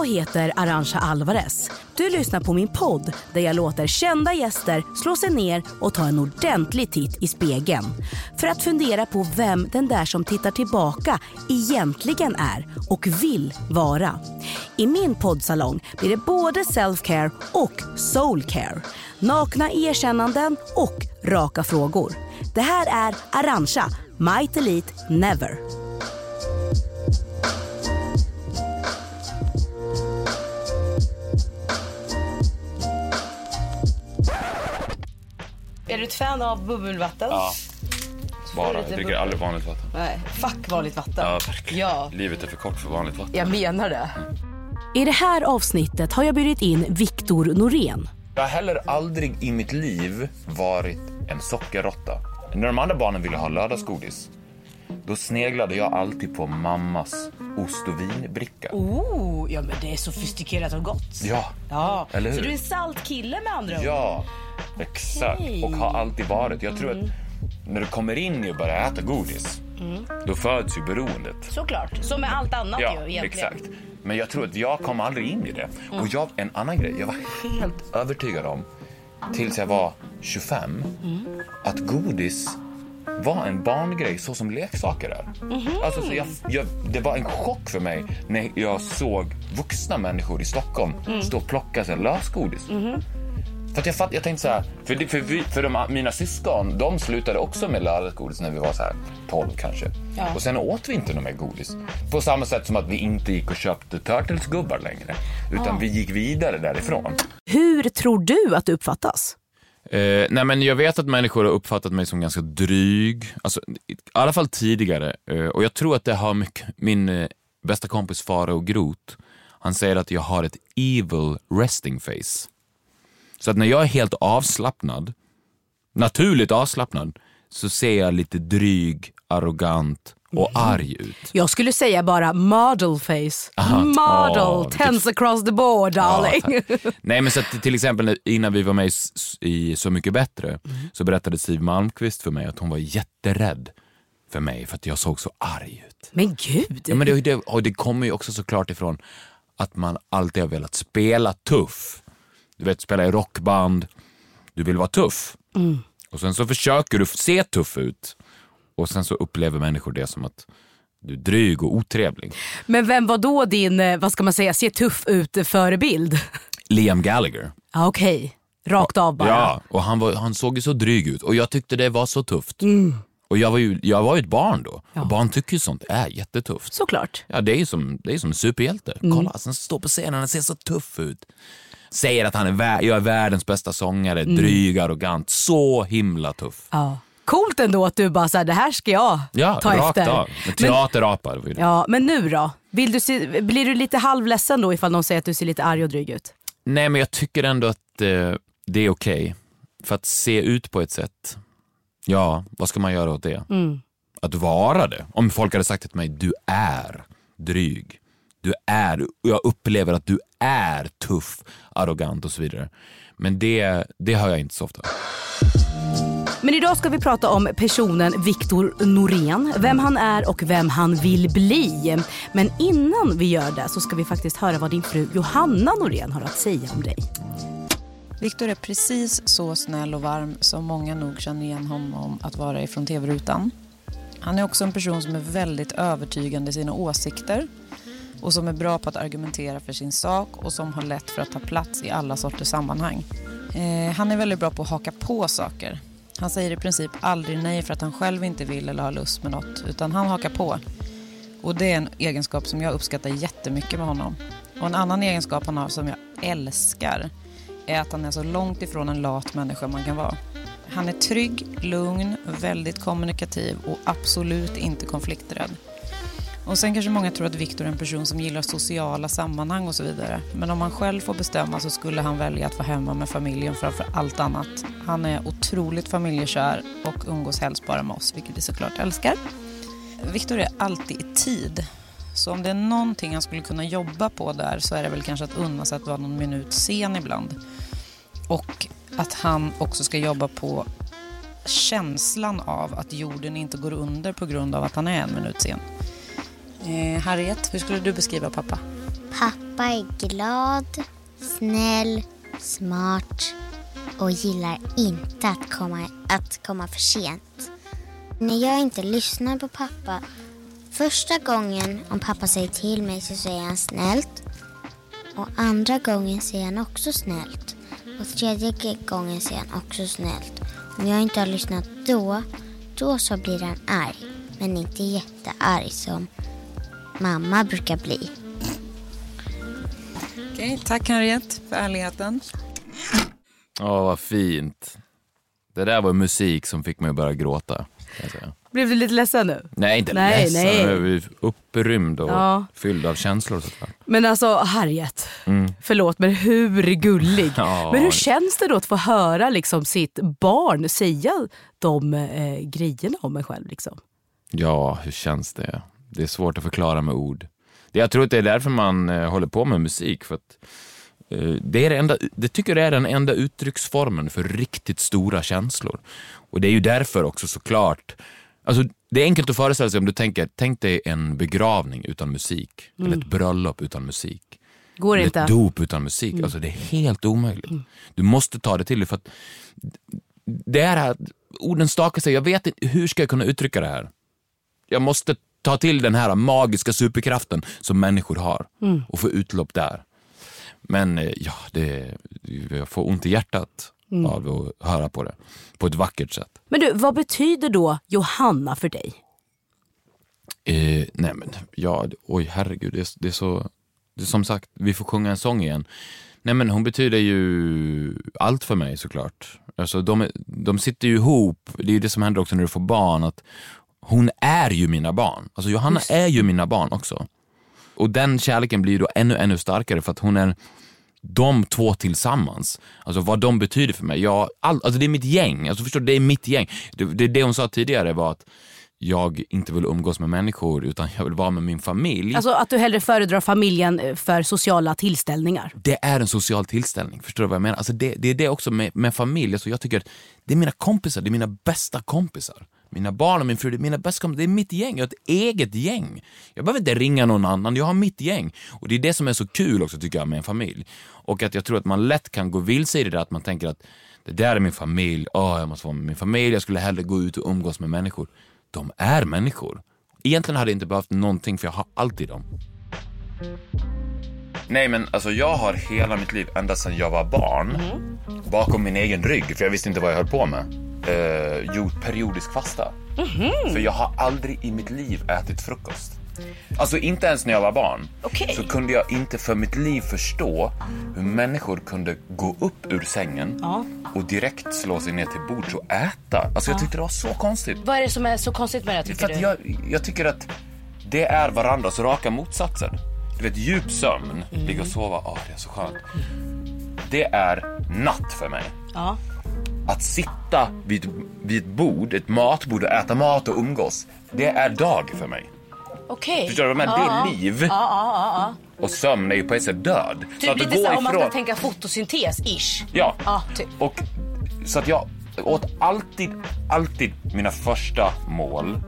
Jag heter Arantxa Alvarez. Du lyssnar på min podd där jag låter kända gäster slå sig ner och ta en ordentlig titt i spegeln. För att fundera på vem den där som tittar tillbaka egentligen är och vill vara. I min poddsalong blir det både self-care och soul-care. Nakna erkännanden och raka frågor. Det här är Arantxa, Might Elite Never. Är du ett fan av bubbelvatten? Ja, bara. Jag dricker aldrig vanligt vatten. Nej, fuck vanligt vatten. Ja, verkligen. Ja. Livet är för kort för vanligt vatten. Jag menar det. Mm. I det här avsnittet har jag bjudit in Viktor Norén. Jag har heller aldrig i mitt liv varit en sockerrotta. När de andra barnen ville ha lördagsgodis, då sneglade jag alltid på mammas ost- och vinbricka. Oh, ja men det är sofistikerat och gott. Ja. Eller hur? Så du är en salt kille med andra ord. Ja, exakt. Okay. Och har alltid varit. Jag tror att när du kommer in och börjar äta godis, då föds ju beroendet. Såklart, som med allt annat ju egentligen. Exakt. Men jag tror att jag kom aldrig in i det. Och en annan grej, jag var helt övertygad om, tills jag var 25, att godis var en barngrej så som leksaker är. Alltså, så det var en chock för mig när jag såg vuxna människor i Stockholm stå och plocka sig lösgodis. För att jag tänkte så här, mina syskon, de slutade också med lördagsgodis när vi var så här 12 kanske. Ja. Och sen åt vi inte någon mer godis. På samma sätt som att vi inte gick och köpte Turtles-gubbar längre. Utan vi gick vidare därifrån. Hur tror du att det uppfattas? Nej men jag vet att människor har uppfattat mig som ganska dryg. Alltså, i alla fall tidigare. Och jag tror att det har mycket, min bästa kompis Faro Groth. Han säger att jag har ett evil resting face. Så att när jag är helt avslappnad, naturligt avslappnad, så ser jag lite dryg, arrogant och arg ut. Jag skulle säga bara model face. Aha. Model, tense across the board, darling. Nej, men så att, till exempel innan vi var med i Så mycket bättre, så berättade Siv Malmkvist för mig att hon var jätterädd för mig för att jag såg så arg ut. Men gud! Ja, men det kommer ju också såklart ifrån att man alltid har velat spela tuff. Du vet, spela i rockband. Du vill vara tuff. Och sen så försöker du se tuff ut. Och sen så upplever människor det som att du är dryg och otrevlig. Men vem var då din, vad ska man säga, se tuff ut förebild? Liam Gallagher. Okej. Rakt av bara. Ja, och han såg ju så dryg ut. Och jag tyckte det var så tufft. Och jag var ju ett barn då. Ja. Och barn tycker ju sånt är jättetufft. Såklart. Ja, det är som en superhjälte. Kolla, han står på scenen och ser så tuff ut. Säger att jag är världens bästa sångare, dryg, arrogant, så himla tuff. Ja. Coolt ändå att du bara så här, det här ska jag ta efter. Ja, rakt av. Teaterapar. Ja, men nu då? Blir du lite halvledsen då ifall någon säger att du ser lite arg och dryg ut? Nej, men jag tycker ändå att det är okej. För att se ut på ett sätt, ja, vad ska man göra åt det? Att vara det. Om folk hade sagt till mig, du är dryg. Jag upplever att du är tuff, arrogant och så vidare. Men det hör jag inte så ofta. Men idag ska vi prata om personen Viktor Norén. Vem han är och vem han vill bli. Men innan vi gör det så ska vi faktiskt höra vad din fru Johanna Norén har att säga om dig. Viktor är precis så snäll och varm som många nog känner igen honom att vara ifrån tv-rutan. Han är också en person som är väldigt övertygande i sina åsikter. Och som är bra på att argumentera för sin sak och som har lätt för att ta plats i alla sorters sammanhang. Han är väldigt bra på att haka på saker. Han säger i princip aldrig nej för att han själv inte vill eller har lust med något, utan han hakar på. Och det är en egenskap som jag uppskattar jättemycket med honom. Och en annan egenskap han har som jag älskar är att han är så långt ifrån en lat människa man kan vara. Han är trygg, lugn, väldigt kommunikativ och absolut inte konflikträdd. Och sen kanske många tror att Viktor är en person som gillar sociala sammanhang och så vidare. Men om han själv får bestämma så skulle han välja att vara hemma med familjen framför allt annat. Han är otroligt familjekär och umgås helst bara med oss, vilket vi såklart älskar. Viktor är alltid i tid. Så om det är någonting han skulle kunna jobba på där så är det väl kanske att unna sig att vara någon minut sen ibland. Och att han också ska jobba på känslan av att jorden inte går under på grund av att han är en minut sen. Harriet, hur skulle du beskriva pappa? Pappa är glad, snäll, smart och gillar inte att komma för sent. När jag inte lyssnar på pappa, första gången om pappa säger till mig så säger han snällt. Och andra gången säger han också snällt. Och tredje gången säger han också snällt. Om jag inte har lyssnat då så blir han arg. Men inte jättearg som mamma brukar bli. Okej, tack Harriet för ärligheten. Åh, vad fint. Det där var musik som fick mig att börja gråta. Blev du lite ledsen nu? Nej, inte ledsen. Jag blev upprymd och fylld av känslor. Såklart. Men alltså, Harriet, förlåt, men hur gullig. Ja. Men hur känns det då att få höra liksom, sitt barn säga de grejerna om mig själv? Liksom? Ja, hur känns det? Det är svårt att förklara med ord. Jag tror att det är därför man håller på med musik. För att, det är den enda uttrycksformen för riktigt stora känslor. Och det är ju därför också såklart. Alltså, det är enkelt att föreställa sig om du tänk dig en begravning utan musik. Eller ett bröllop utan musik. Går eller inte. Ett dop utan musik. Alltså, det är helt omöjligt. Du måste ta det till dig för att det är här, orden stakar sig. Jag vet inte, hur ska jag kunna uttrycka det här? Jag måste ta till den här magiska superkraften som människor har. Och få utlopp där. Men ja, jag får ont i hjärtat. Av att höra på det på ett vackert sätt. Men du, vad betyder då Johanna för dig? Nej men, ja, oj herregud, det är så, det är som sagt, vi får sjunga en sång igen. Nej men hon betyder ju allt för mig såklart. Alltså de sitter ju ihop, det är ju det som händer också när du får barn, att hon är ju mina barn. Alltså Johanna är ju mina barn också. Och den kärleken blir ju då ännu starkare för att hon är de två tillsammans. Alltså vad de betyder för mig. Alltså det är mitt gäng. Alltså förstår du, det är mitt gäng. Det hon sa tidigare var att jag inte vill umgås med människor utan jag vill vara med min familj. Alltså att du hellre föredrar familjen för sociala tillställningar. Det är en social tillställning. Förstår du vad jag menar? Alltså det är det också med familj. Alltså jag tycker att det är mina kompisar. Det är mina bästa kompisar. Mina barn och min fru, det är mina bästa kompisar. Det är mitt gäng, jag har ett eget gäng. Jag behöver inte ringa någon annan, jag har mitt gäng. Och det är det som är så kul också tycker jag med en familj. Och att jag tror att man lätt kan gå vilse i det där, att man tänker att det där är min familj, jag måste vara med min familj. Jag skulle hellre gå ut och umgås med människor. De är människor. Egentligen hade jag inte behövt någonting för jag har alltid dem. Nej men alltså jag har hela mitt liv ända sedan jag var barn bakom min egen rygg, för jag visste inte vad jag höll på med. Gjort periodisk fasta. För jag har aldrig i mitt liv ätit frukost. Alltså inte ens när jag var barn. Okay. Så kunde jag inte för mitt liv förstå hur människor kunde gå upp ur sängen och direkt slå sig ner till bords och äta. Alltså jag tyckte det var så konstigt. Vad är det som är så konstigt med det, tycker du? Jag tycker att det är varandras raka motsatser. Du vet, djup sömn, ligga och sova, det är så skönt. Det är natt för mig. Ja. Att sitta vid ett bord, ett matbord och äta mat och umgås, det är dag för mig. Okej. Förstår du? Men det är liv. Och sömn är ju på ett sätt död. Typ så att lite såhär om man ska tänka fotosyntes-ish. Ja. Typ. Och så att jag åt alltid mina första mål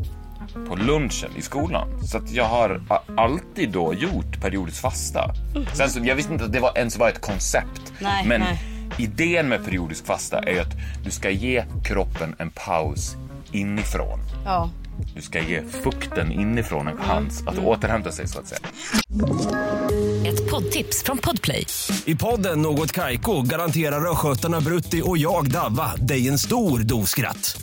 på lunchen i skolan. Så att jag har alltid då gjort periodiskt fasta. Sen så, jag visste inte att det var ett koncept. Nej, men nej. Idén med periodisk fasta är att du ska ge kroppen en paus inifrån. Ja. Du ska ge fukten inifrån en chans att återhämta sig så att säga. Ett poddtips från Podplay. I podden Något Kaiko garanterar röskötarna Brutti och jag Davva dig en stor doskratt.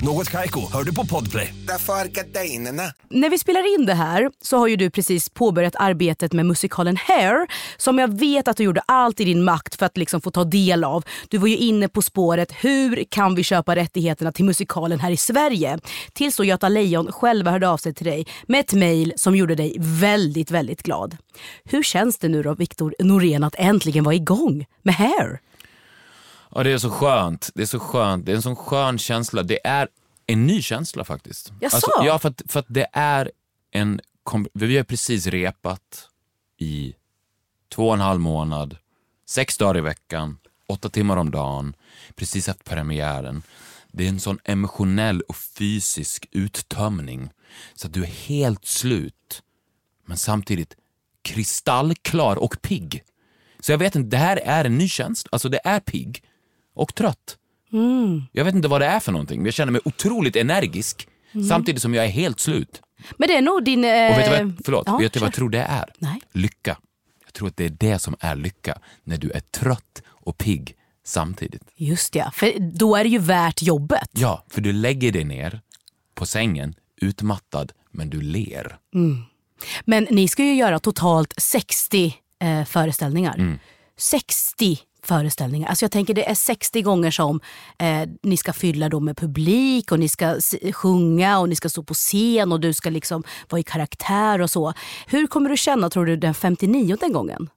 Något Kaiko, hör du på Podplay. Därför är gardinerna. När vi spelar in det här så har ju du precis påbörjat arbetet med musikalen Hair, som jag vet att du gjorde allt i din makt för att liksom få ta del av. Du var ju inne på spåret, hur kan vi köpa rättigheterna till musikalen här i Sverige? Tills så Göta Lejon själva hörde av sig till dig med ett mejl som gjorde dig väldigt, väldigt glad. Hur känns det nu då, Viktor Norén, att äntligen vara igång med Hair? Ja, det är så skönt. Det är så skönt. Det är en sån skön känsla. Det är en ny känsla faktiskt. Jaså? Alltså, ja, för att det är en vi har precis repat i 2,5 månad, 6 dagar i veckan, 8 timmar om dagen, precis efter premiären. Det är en sån emotionell och fysisk uttömning så att du är helt slut, men samtidigt kristallklar och pigg. Så jag vet inte, det här är en ny känsla. Alltså det är pigg och trött. Mm. Jag vet inte vad det är för någonting. Jag känner mig otroligt energisk samtidigt som jag är helt slut. Men det är nog din... Och vet du vad, vet du vad jag tror det är? Nej. Lycka. Jag tror att det är det som är lycka. När du är trött och pigg samtidigt. Just det, för då är det ju värt jobbet. Ja, för du lägger dig ner på sängen, utmattad, men du ler. Mm. Men ni ska ju göra totalt 60 föreställningar. 60 föreställningar. Alltså jag tänker det är 60 gånger som ni ska fylla då med publik och ni ska sjunga och ni ska stå på scen och du ska liksom vara i karaktär och så. Hur kommer du känna, tror du, den 59:e gången?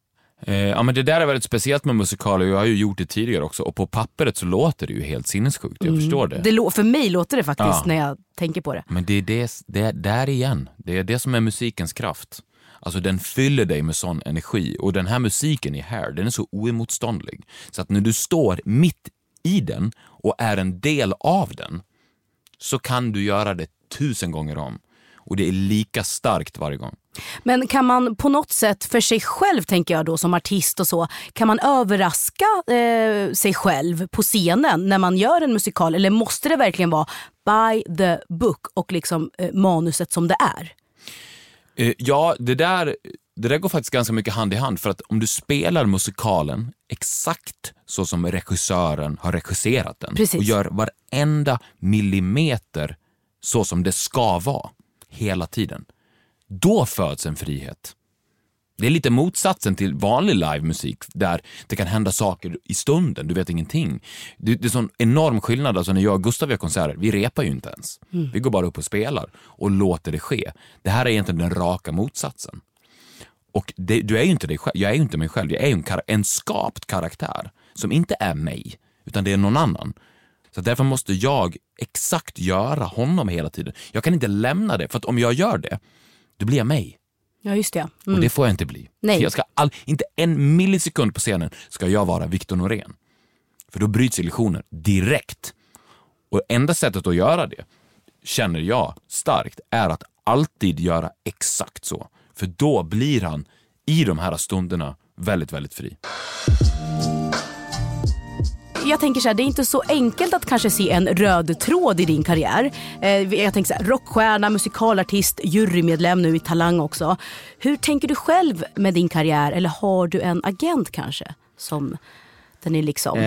Ja, men det där är väldigt speciellt med musikaler. Jag har ju gjort det tidigare också. Och på pappret så låter det ju helt sinnessjukt. Jag förstår det. För mig låter det faktiskt när jag tänker på det. Men det är det där igen. Det är det som är musikens kraft. Alltså den fyller dig med sån energi. Och den här musiken är här. Den är så oemotståndlig. Så att när du står mitt i den och är en del av den, så kan du göra det 1000 gånger om. Och det är lika starkt varje gång. Men kan man på något sätt för sig själv, tänker jag då som artist och så, kan man överraska sig själv på scenen när man gör en musikal? Eller måste det verkligen vara by the book och liksom manuset som det är? Ja, det där går faktiskt ganska mycket hand i hand. För att om du spelar musikalen exakt så som regissören har regisserat den. Precis. Och gör varenda millimeter så som det ska vara hela tiden, då föds en frihet. Det är lite motsatsen till vanlig livemusik där det kan hända saker i stunden, du vet ingenting. Det är sån enorm skillnad. Alltså när jag och Gustav gör konserter, vi repar ju inte ens. Vi går bara upp och spelar och låter det ske. Det här är egentligen den raka motsatsen. Och du är ju inte dig själv. Jag är ju inte mig själv. Jag är ju en skapt karaktär som inte är mig, utan det är någon annan. Så därför måste jag exakt göra honom hela tiden. Jag kan inte lämna det, för att om jag gör det, då blir jag mig. Ja, just det. Mm. Och det får jag inte bli. Nej. Jag ska inte en millisekund på scenen ska jag vara Viktor Norén. För då bryts illusionen direkt. Och enda sättet att göra det, känner jag starkt, är att alltid göra exakt så. För då blir han i de här stunderna väldigt, väldigt fri. Jag tänker så här, det är inte så enkelt att kanske se en röd tråd i din karriär. Jag tänker så här, rockstjärna, musikalartist, jurymedlem nu i Talang också. Hur tänker du själv med din karriär? Eller har du en agent kanske? Som den är liksom,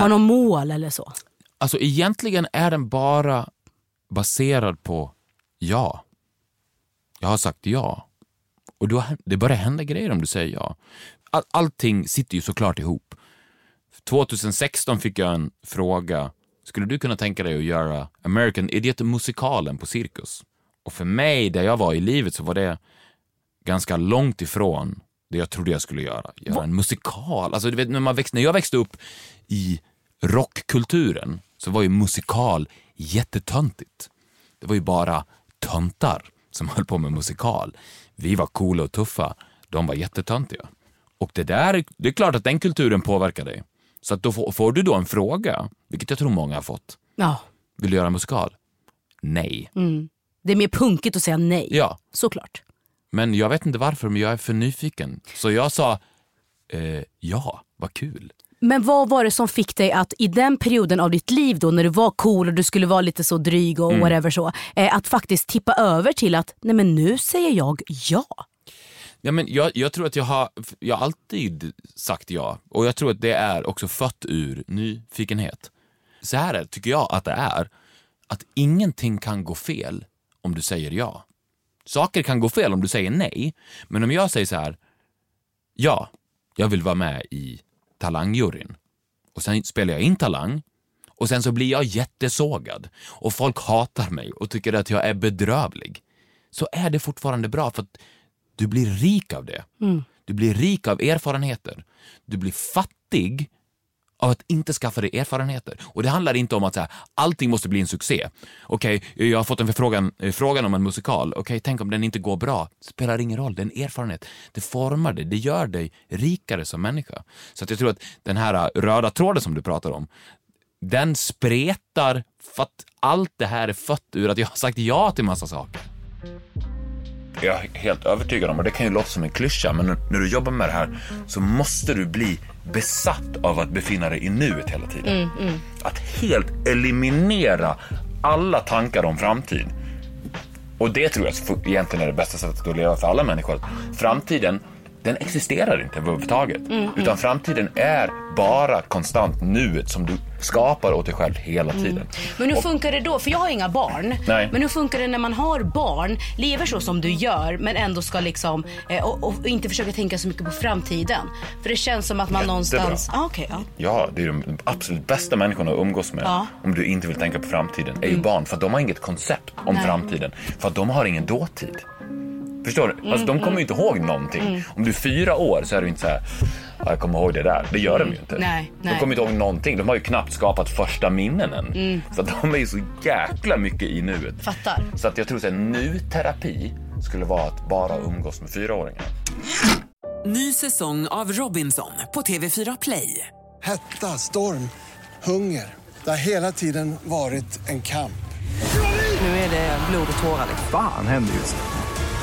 har någon mål eller så? Alltså egentligen är den bara baserad på ja. Jag har sagt ja. Och då, det börjar hända grejer om du säger ja. Allting sitter ju såklart ihop. 2016 fick jag en fråga. Skulle du kunna tänka dig att göra American Idiot-musikalen på Cirkus? Och för mig, där jag var i livet, så var det ganska långt ifrån det jag trodde jag skulle göra. Göra en musikal. Alltså, du vet, när jag växte upp i rockkulturen så var ju musikal jättetöntigt. Det var ju bara töntar som höll på med musikal. Vi var coola och tuffa. De var jättetöntiga. Och det är klart att den kulturen påverkar dig. Så att då får du då en fråga, vilket jag tror många har fått. Ja. Vill du göra musikal? Nej. Mm. Det är mer punkigt att säga nej. Ja. Såklart. Men jag vet inte varför, men jag är för nyfiken. Så jag sa, ja, vad kul. Men vad var det som fick dig att i den perioden av ditt liv då, när du var cool och du skulle vara lite så dryg och whatever så, att faktiskt tippa över till att, nej men nu säger jag ja. Ja, men jag tror att jag har alltid sagt ja. Och jag tror att det är också fött ur nyfikenhet. Så här är, tycker jag att det är. Att ingenting kan gå fel om du säger ja. Saker kan gå fel om du säger nej. Men om jag säger så här: ja, jag vill vara med i Talangjuryn. Och sen spelar jag in Talang. Och sen så blir jag jättesågad. Och folk hatar mig och tycker att jag är bedrövlig. Så är det fortfarande bra, för att du blir rik av det. Du blir rik av erfarenheter. Du blir fattig av att inte skaffa dig erfarenheter. Och det handlar inte om att så här, allting måste bli en succé. Okej, jag har fått en frågan om en musikal. Okej, tänk om den inte går bra. Spelar ingen roll, det är en erfarenhet. Det formar dig, det gör dig rikare som människa. Så att jag tror att den här röda tråden som du pratar om, den spretar för att allt det här är fött ur att jag har sagt ja till massa saker. Jag är helt övertygad om, och det kan ju låta som en klyscha, men när du jobbar med det här så måste du bli besatt av att befinna dig i nuet hela tiden. Att helt eliminera alla tankar om framtid. Och det tror jag egentligen är det bästa sättet att leva för alla människor. Framtiden, den existerar inte överhuvudtaget. Utan framtiden är bara konstant nuet som du skapar åt dig själv hela tiden. Men hur funkar det då? För jag har inga barn. Nej. Men hur funkar det när man har barn, lever så som du gör, men ändå ska liksom och inte försöka tänka så mycket på framtiden? För det känns som att man någonstans... Ja, det är de absolut bästa människorna att umgås med om du inte vill tänka på framtiden. Är ju barn, för att de har inget koncept om framtiden. För att de har ingen dåtid. Förstår du? Alltså, de kommer ju inte ihåg någonting. Om du är 4 år så är du inte så här, jag kommer ihåg det där. Det gör de ju inte. Nej. De kommer inte ihåg någonting. De har ju knappt skapat första minnen än. Så de är ju så jäkla mycket i nuet. Fattar. Så att jag tror att nu-terapi skulle vara att bara umgås med 4-åringar. Ny säsong av Robinson på TV4 Play. Hetta, storm, hunger. Det har hela tiden varit en kamp. Nu är det blod och tårar. Fan, händer just det.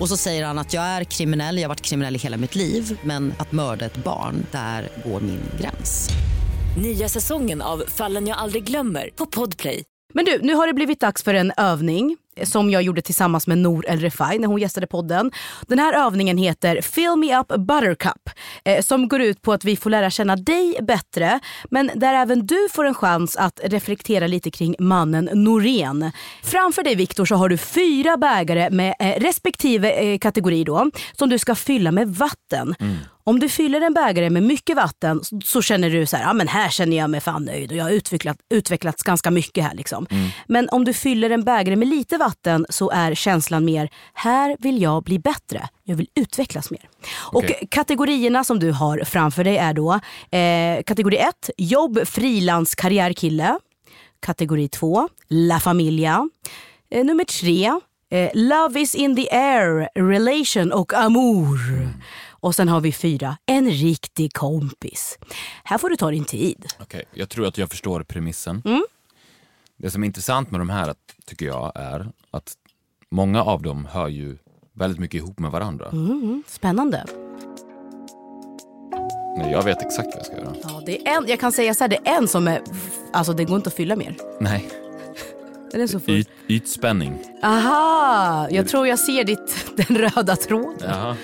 Och så säger han att jag är kriminell, jag har varit kriminell i hela mitt liv. Men att mörda ett barn, där går min gräns. Nya säsongen av Fallen jag aldrig glömmer på Podplay. Men du, nu har det blivit dags för en övning som jag gjorde tillsammans med Nour El-Refai när hon gästade podden. Den här övningen heter Fill Me Up Buttercup, som går ut på att vi får lära känna dig bättre, men där även du får en chans att reflektera lite kring mannen Norén. Framför dig, Viktor, så har du 4 bägare med respektive kategori då, som du ska fylla med vatten. Om du fyller en bägare med mycket vatten så känner du så här, ja men här känner jag mig fan nöjd och jag har utvecklats ganska mycket här liksom. Men om du fyller en bägare med lite vatten så är känslan mer, här vill jag bli bättre, jag vill utvecklas mer. Okay. Och kategorierna som du har framför dig är då kategori 1, jobb, frilans, karriärkille. Kategori 2, la familia. Nummer 3, love is in the air, relation och amour. Och sen har vi 4, en riktig kompis. Här får du ta din tid. Okej, jag tror att jag förstår premissen. Det som är intressant med de här, tycker jag, är att många av dem hör ju väldigt mycket ihop med varandra. Spännande. Nej, jag vet exakt vad jag ska göra. Ja, det är en, jag kan säga så här, det är en som är... Alltså, det går inte att fylla mer. Nej. Den är så full. Ytspänning. Aha, jag tror jag ser den röda tråden. Aha.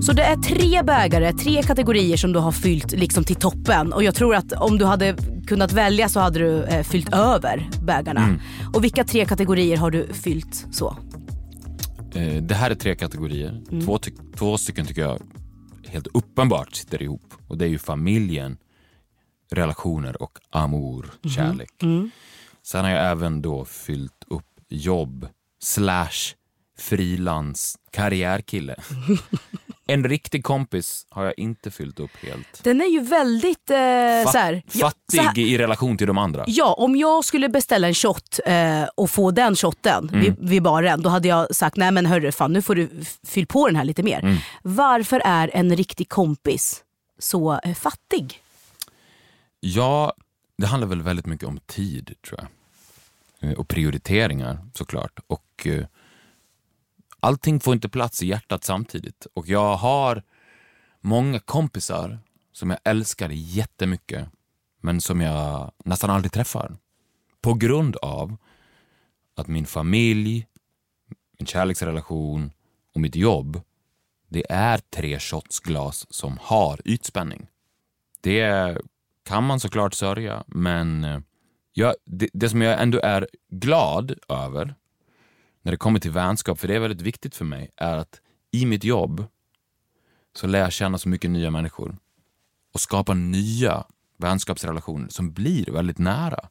Så det är 3 bägare, 3 kategorier som du har fyllt liksom till toppen. Och jag tror att om du hade kunnat välja så hade du fyllt över bägarna. Och vilka 3 kategorier har du fyllt så? Det här är 3 kategorier. 2 stycken tycker jag helt uppenbart sitter ihop. Och det är ju familjen, relationer och amour, kärlek. Sen har jag även då fyllt upp jobb / frilans karriärkille. En riktig kompis har jag inte fyllt upp helt. Den är ju väldigt fattig i relation till de andra. Ja, om jag skulle beställa en shot och få den shotten vid baren, då hade jag sagt, nej men hörru fan, nu får du fyll på den här lite mer. Varför är en riktig kompis så fattig? Ja, det handlar väl väldigt mycket om tid, tror jag. Och prioriteringar, såklart. Och... allting får inte plats i hjärtat samtidigt. Och jag har många kompisar som jag älskar jättemycket, men som jag nästan aldrig träffar. På grund av att min familj, min kärleksrelation och mitt jobb Det är 3 shotsglas som har ytspänning. Det kan man såklart sörja, men jag, det som jag ändå är glad över när det kommer till vänskap, för det är väldigt viktigt för mig, är att i mitt jobb så lär jag känna så mycket nya människor och skapa nya vänskapsrelationer som blir väldigt nära.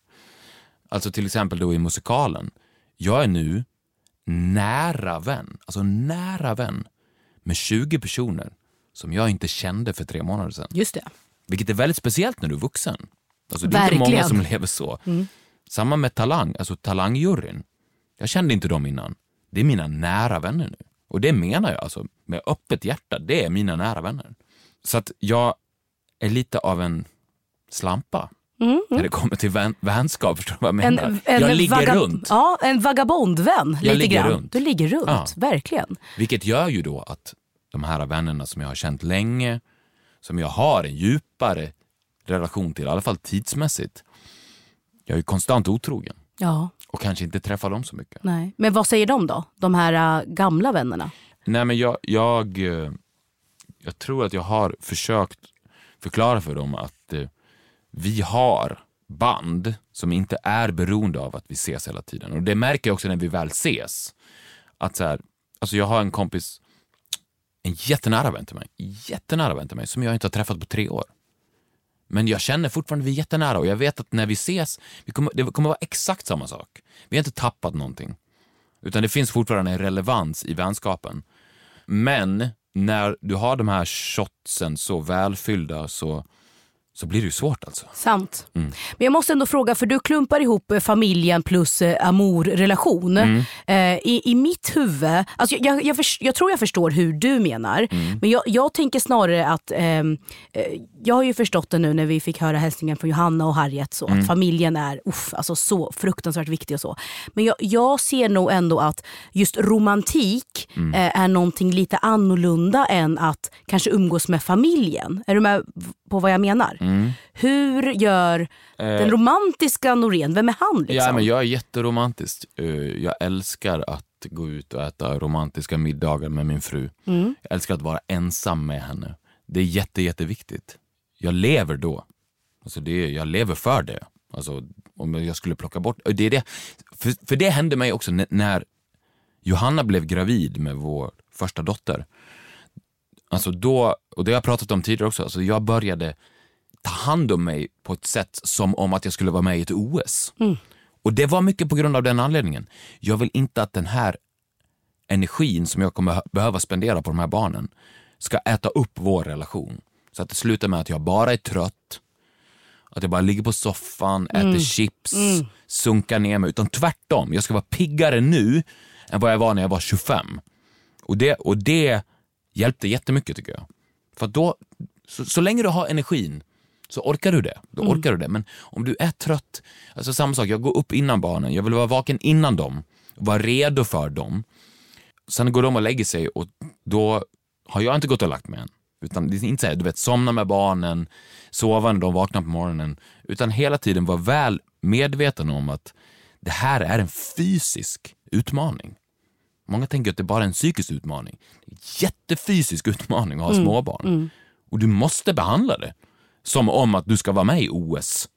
Alltså till exempel då i musikalen. Jag är nu nära vän med 20 personer som jag inte kände för 3 månader sedan. Just det. Vilket är väldigt speciellt när du är vuxen. Alltså det är verkligen inte många som lever så. Mm. Samma med Talang, alltså Talangjuryn. Jag kände inte dem innan. Det är mina nära vänner nu. Och det menar jag alltså med öppet hjärta. Det är mina nära vänner. Så att jag är lite av en slampa. Mm, när det kommer till vänskap, förstår du vad jag menar? Jag ligger runt. Ja, en vagabondvän. Jag lite ligger grann. Runt. Du ligger runt, ja. Verkligen. Vilket gör ju då att de här vännerna som jag har känt länge, som jag har en djupare relation till, i alla fall tidsmässigt, jag är ju konstant otrogen. Ja. Och kanske inte träffar dem så mycket. Nej. Men vad säger de då? De här gamla vännerna? Nej, men jag tror att jag har försökt förklara för dem att vi har band som inte är beroende av att vi ses hela tiden. Och det märker jag också när vi väl ses. Att så här, alltså jag har en kompis, en jättenära vän till mig som jag inte har träffat på 3 år. Men jag känner fortfarande vi är jättenära, och jag vet att när vi ses, det kommer vara exakt samma sak. Vi har inte tappat någonting. Utan det finns fortfarande en relevans i vänskapen. Men när du har de här shotsen så välfyllda så blir det ju svårt alltså. Sant. Mm. Men jag måste ändå fråga, för du klumpar ihop familjen plus amorrelation. I mitt huvud, alltså jag tror jag förstår hur du menar, men jag tänker snarare att jag har ju förstått det nu när vi fick höra hälsningen från Johanna och Harriet, så att familjen är alltså så fruktansvärt viktig och så. Men jag ser nog ändå att just romantik är någonting lite annorlunda än att kanske umgås med familjen. Är du med på vad jag menar? Hur gör den romantiska Norén? Vem är han liksom? Ja, men jag är jätteromantisk. Jag älskar att gå ut och äta romantiska middagar med min fru. Jag älskar att vara ensam med henne. Det är jätteviktigt. Jag lever då. Alltså jag lever för det. Alltså om jag skulle plocka bort det. För det hände mig också när Johanna blev gravid med vår första dotter. Alltså då, och det har jag pratat om tidigare också, alltså jag började ta hand om mig på ett sätt som om att jag skulle vara med i ett OS. Och det var mycket på grund av den anledningen. Jag vill inte att den här energin som jag kommer behöva spendera på de här barnen ska äta upp vår relation. Så att det slutar med att jag bara är trött, att jag bara ligger på soffan, äter chips, sunkar ner mig. Utan tvärtom, jag ska vara piggare nu än vad jag var när jag var 25. Och det hjälpte jättemycket tycker jag. För att då, så länge du har energin så orkar du det. Då orkar du det. Men om du är trött, alltså samma sak, jag går upp innan barnen. Jag vill vara vaken innan dem. Vara redo för dem. Sen går de och lägger sig, och då har jag inte gått och lagt mig än. Utan det är inte så här, du vet, somna med barnen, sova när de vaknar på morgonen. Utan hela tiden vara väl medveten om att det här är en fysisk utmaning. Många tänker att det är bara en psykisk utmaning. Jättefysisk utmaning att ha småbarn. Och du måste behandla det som om att du ska vara med i OS.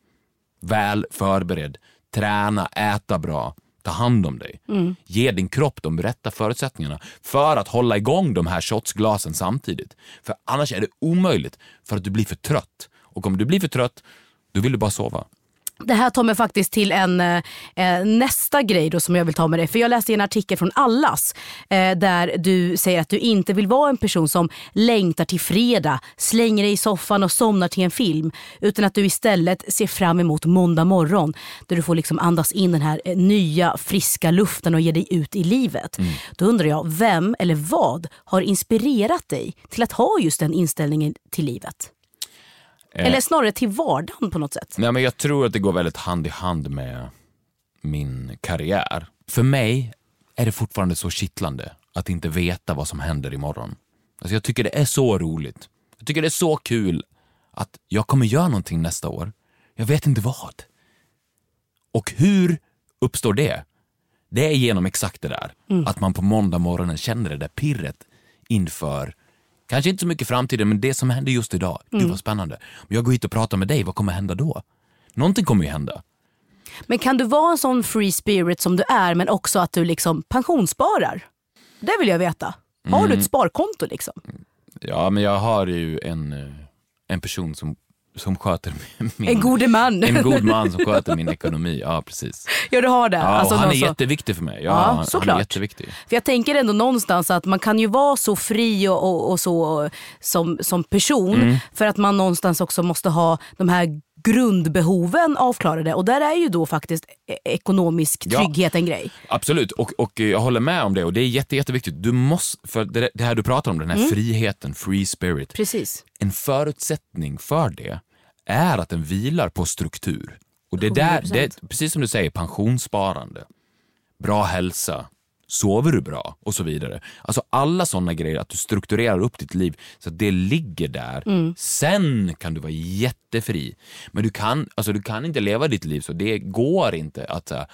Väl förberedd. Träna, äta bra. Ta hand om dig. Ge din kropp de rätta förutsättningarna för att hålla igång de här shotsglasen samtidigt. För annars är det omöjligt, för att du blir för trött. Och om du blir för trött, då vill du bara sova. Det här tar mig faktiskt till en nästa grej då som jag vill ta med dig. För jag läste en artikel från Allas där du säger att du inte vill vara en person som längtar till fredag, slänger dig i soffan och somnar till en film, utan att du istället ser fram emot måndag morgon där du får liksom andas in den här nya friska luften och ge dig ut i livet. Då undrar jag, vem eller vad har inspirerat dig till att ha just den inställningen till livet? Eller snarare till vardagen på något sätt. Nej, men jag tror att det går väldigt hand i hand med min karriär. För mig är det fortfarande så kittlande att inte veta vad som händer imorgon. Alltså jag tycker det är så roligt. Jag tycker det är så kul att jag kommer göra någonting nästa år. Jag vet inte vad. Och hur uppstår det? Det är genom exakt det där. Att man på måndag morgonen känner det där pirret inför Kanske inte så mycket framtiden, men det som hände just idag, det var spännande. Om jag går hit och pratar med dig, vad kommer hända då? Någonting kommer ju hända. Men kan du vara en sån free spirit som du är, men också att du liksom pensionssparar? Det vill jag veta. Har du ett sparkonto liksom? Ja, men jag har ju en person som sköter min... En god man som sköter min ekonomi. Ja, precis. Ja, du har det. Ja, alltså, han är jätteviktig för mig. Ja, såklart. Han är jätteviktig. För jag tänker ändå någonstans att man kan ju vara så fri och så som person för att man någonstans också måste ha de här grundbehoven avklarade, och där är ju då faktiskt ekonomisk trygghet en grej. Absolut, och jag håller med om det, och det är jätteviktigt. Du måste, för det här du pratar om, den här friheten, free spirit. Precis. En förutsättning för det är att den vilar på struktur. Och det där, precis som du säger, pensionssparande, bra hälsa, sover du bra och så vidare. Alltså alla sådana grejer, att du strukturerar upp ditt liv så att det ligger där. Sen kan du vara jättefri. Men du kan inte leva ditt liv så. Det går inte att säga,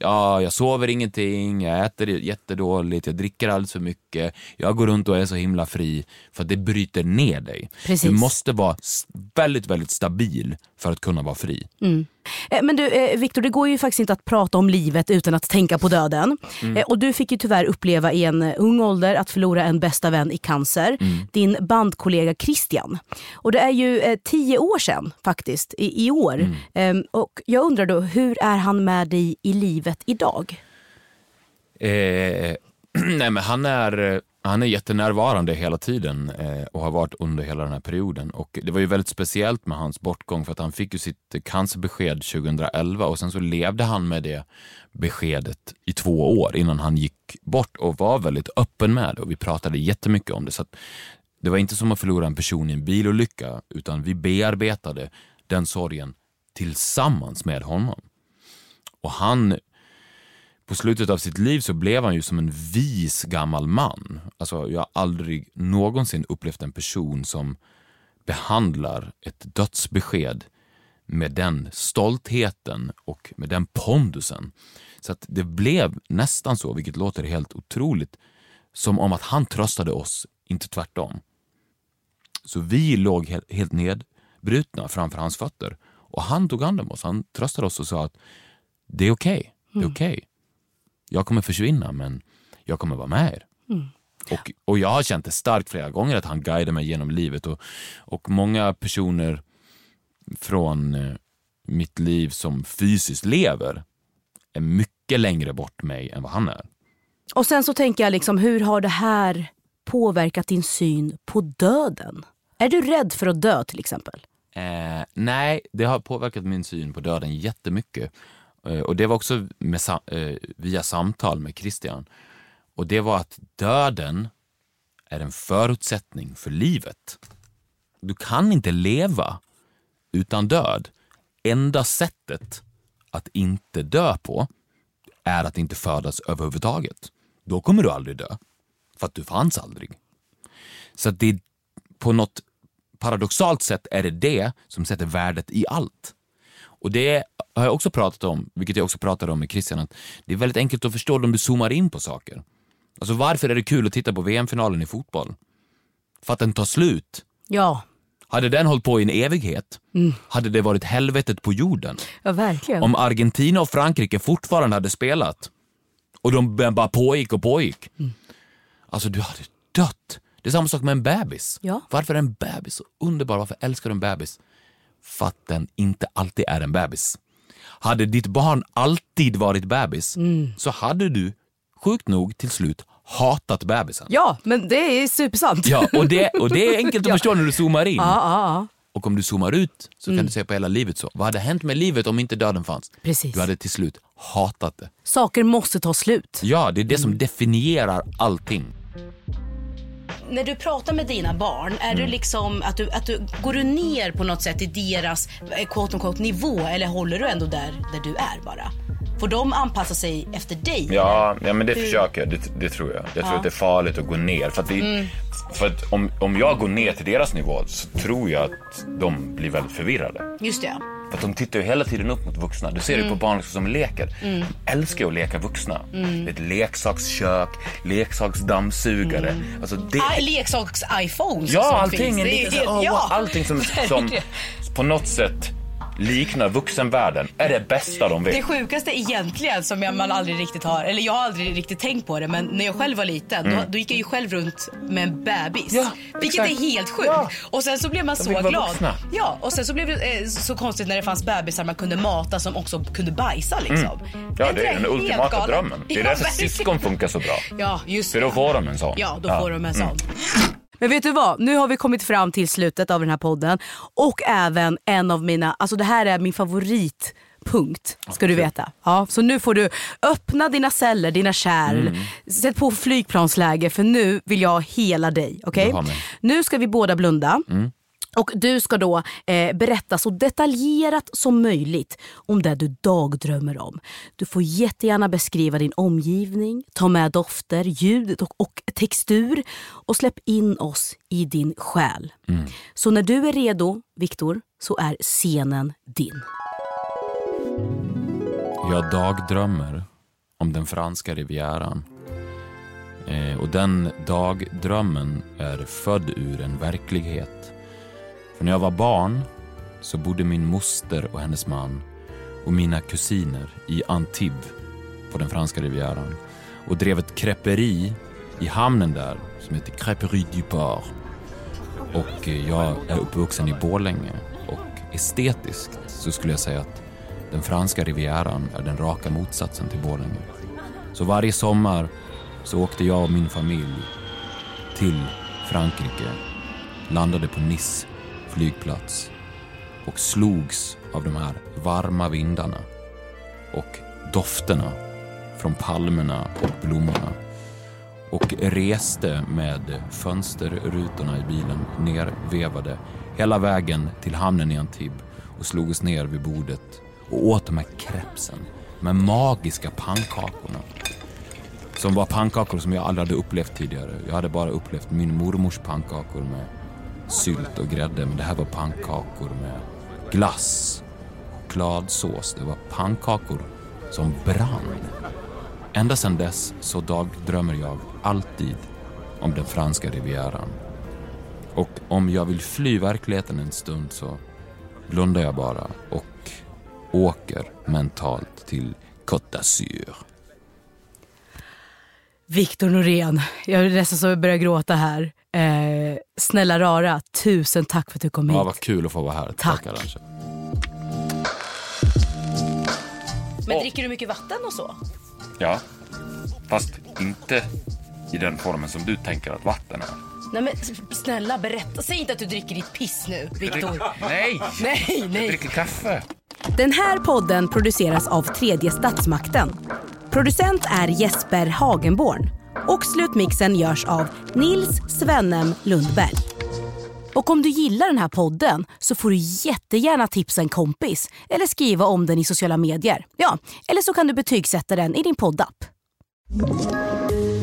ja, jag sover ingenting, jag äter jättedåligt, jag dricker alls för mycket, jag går runt och är så himla fri, för att det bryter ner dig. Precis. Du måste vara väldigt, väldigt stabil för att kunna vara fri. Men du, Viktor, det går ju faktiskt inte att prata om livet utan att tänka på döden. Och du fick ju tyvärr uppleva i en ung ålder att förlora en bästa vän i cancer, din bandkollega Christian. Och det är ju 10 år sedan faktiskt, i år. Och jag undrar då, hur är han med dig i livet idag? Nej, men han är jättenärvarande hela tiden och har varit under hela den här perioden. Och det var ju väldigt speciellt med hans bortgång, för att han fick ju sitt cancerbesked 2011, och sen så levde han med det beskedet i 2 år innan han gick bort, och var väldigt öppen med det, och vi pratade jättemycket om det. Så att det var inte som att förlora en person i en bilolycka, utan vi bearbetade den sorgen tillsammans med honom. Och han... På slutet av sitt liv så blev han ju som en vis gammal man. Alltså, jag har aldrig någonsin upplevt en person som behandlar ett dödsbesked med den stoltheten och med den pondusen. Så att det blev nästan så, vilket låter helt otroligt, som om att han tröstade oss, inte tvärtom. Så vi låg helt nedbrutna framför hans fötter. Och han tog hand om oss, han tröstade oss och sa att det är okej, det är okej. Jag kommer försvinna, men jag kommer vara med er. Och jag har känt det starkt flera gånger att han guidar mig genom livet. Och många personer från mitt liv som fysiskt lever är mycket längre bort mig än vad han är. Och sen så tänker jag liksom, hur har det här påverkat din syn på döden? Är du rädd för att dö till exempel? Nej, det har påverkat min syn på döden jättemycket. Och det var också via samtal med Christian. Och det var att döden är en förutsättning för livet. Du kan inte leva utan död. Enda sättet att inte dö på är att inte födas överhuvudtaget. Då kommer du aldrig dö. För att du fanns aldrig. Så att det, på något paradoxalt sätt, är det som sätter värdet i allt. Och det har jag också pratat om, vilket jag också pratade om med Christian, att det är väldigt enkelt att förstå om du zoomar in på saker. Alltså, varför är det kul att titta på VM-finalen i fotboll? För att den tar slut. Ja. Hade den hållit på i en evighet, hade det varit helvetet på jorden. Ja, verkligen. Om Argentina och Frankrike fortfarande hade spelat, och de bara pågick. Alltså, du hade dött. Det är samma sak med en bebis. Ja. Varför är en bebis så underbar? Varför älskar du en bebis? För att den inte alltid är en bebis. Hade ditt barn alltid varit bebis, så hade du sjukt nog till slut hatat bebisen. Ja, men det är supersant. Ja, och det är enkelt att förstå när du zoomar in. Och om du zoomar ut så kan du se på hela livet så. Vad hade hänt med livet om inte döden fanns? Precis. Du hade till slut hatat det. Saker måste ta slut. Ja, det är det som definierar allting. När du pratar med dina barn, är du liksom att du går du ner på något sätt i deras quote-unquote nivå, eller håller du ändå där du är bara? Får de anpassa sig efter dig? Ja, ja, men det försöker jag. Det tror jag. Jag tror att det är farligt att gå ner. För att, för att om jag går ner till deras nivå så tror jag att de blir väldigt förvirrade. Just det. För att de tittar ju hela tiden upp mot vuxna. Du ser ju på barn som leker. De älskar att leka vuxna. Ett leksakskök, leksaksdammsugare. Alltså det... leksaks-iPhones. Ja, allting, allting som på något sätt liknar vuxenvärlden är det bästa de vet. Det sjukaste egentligen som man aldrig riktigt har, eller jag har aldrig riktigt tänkt på det, men när jag själv var liten då gick jag ju själv runt med en bebis, vilket är helt sjukt. Ja. Och sen så blev man så glad. Vuxna. Ja, och sen så blev det så konstigt när det fanns bebisar man kunde mata som också kunde bajsa liksom. Ja, det är den ultimata drömmen. Det är därför syskon funkar så bra. Ja, just det. För då får de en sån. Ja, då får de en sån. Men vet du vad, nu har vi kommit fram till slutet av den här podden. Och även en av mina, alltså det här är min favoritpunkt, ska du veta. Ja, så nu får du öppna dina celler, dina kärl, sätt på flygplansläge, för nu vill jag hela dig, okej? Okay? Nu ska vi båda blunda. Och du ska då berätta så detaljerat som möjligt om det du dagdrömmer om. Du får jättegärna beskriva din omgivning, ta med dofter, ljud och textur och släpp in oss i din själ. Så när du är redo, Viktor, så är scenen din. Jag dagdrömmer om den franska rivieran. Och den dagdrömmen är född ur en verklighet. För när jag var barn så bodde min moster och hennes man och mina kusiner i Antibes på den franska rivieran och drev ett creperi i hamnen där som heter Créperie du Port. Och jag är uppvuxen i Borlänge, och estetiskt så skulle jag säga att den franska rivieran är den raka motsatsen till Borlänge. Så varje sommar så åkte jag och min familj till Frankrike, landade på Nice flygplats och slogs av de här varma vindarna och dofterna från palmerna och blommorna, och reste med fönsterrutorna i bilen nervevade hela vägen till hamnen i Antibes och slogs ner vid bordet och åt de här crepesen med magiska pannkakorna som var pannkakor som jag aldrig hade upplevt tidigare. Jag hade bara upplevt min mormors pannkakor med sylt och grädde, men det här var pannkakor med glass, chokladsås. Det var pannkakor som brann. Ända sedan dess så dagdrömmer jag alltid om den franska rivieran. Och om jag vill fly verkligheten en stund så blundar jag bara och åker mentalt till Côte d'Azur. Viktor Norén, jag är nästan så jag börjar gråta här. Snälla rara, tusen tack för att du kom hit. Ja, vad kul att få vara här. Tack. Men dricker du mycket vatten och så? Ja, fast inte i den formen som du tänker att vatten är. Nej, men snälla berätta, säg inte att du dricker ditt piss nu, Viktor. Nej. Jag dricker kaffe. Den här podden produceras av Tredje Statsmakten. Producent är Jesper Hagenborn. Och slutmixen görs av Nils Svennem Lundberg. Och om du gillar den här podden så får du jättegärna tipsa en kompis eller skriva om den i sociala medier. Ja, eller så kan du betygsätta den i din poddapp.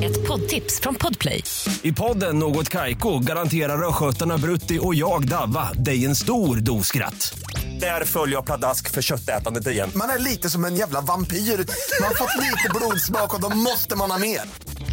Ett poddtips från Podplay. I podden Något Kaiko garanterar röskötarna Brutti och jag Davva dig en stor doskratt. Där följer jag pladask för köttätandet igen. Man är lite som en jävla vampyr. Man har fått lite blodsmak och då måste man ha mer.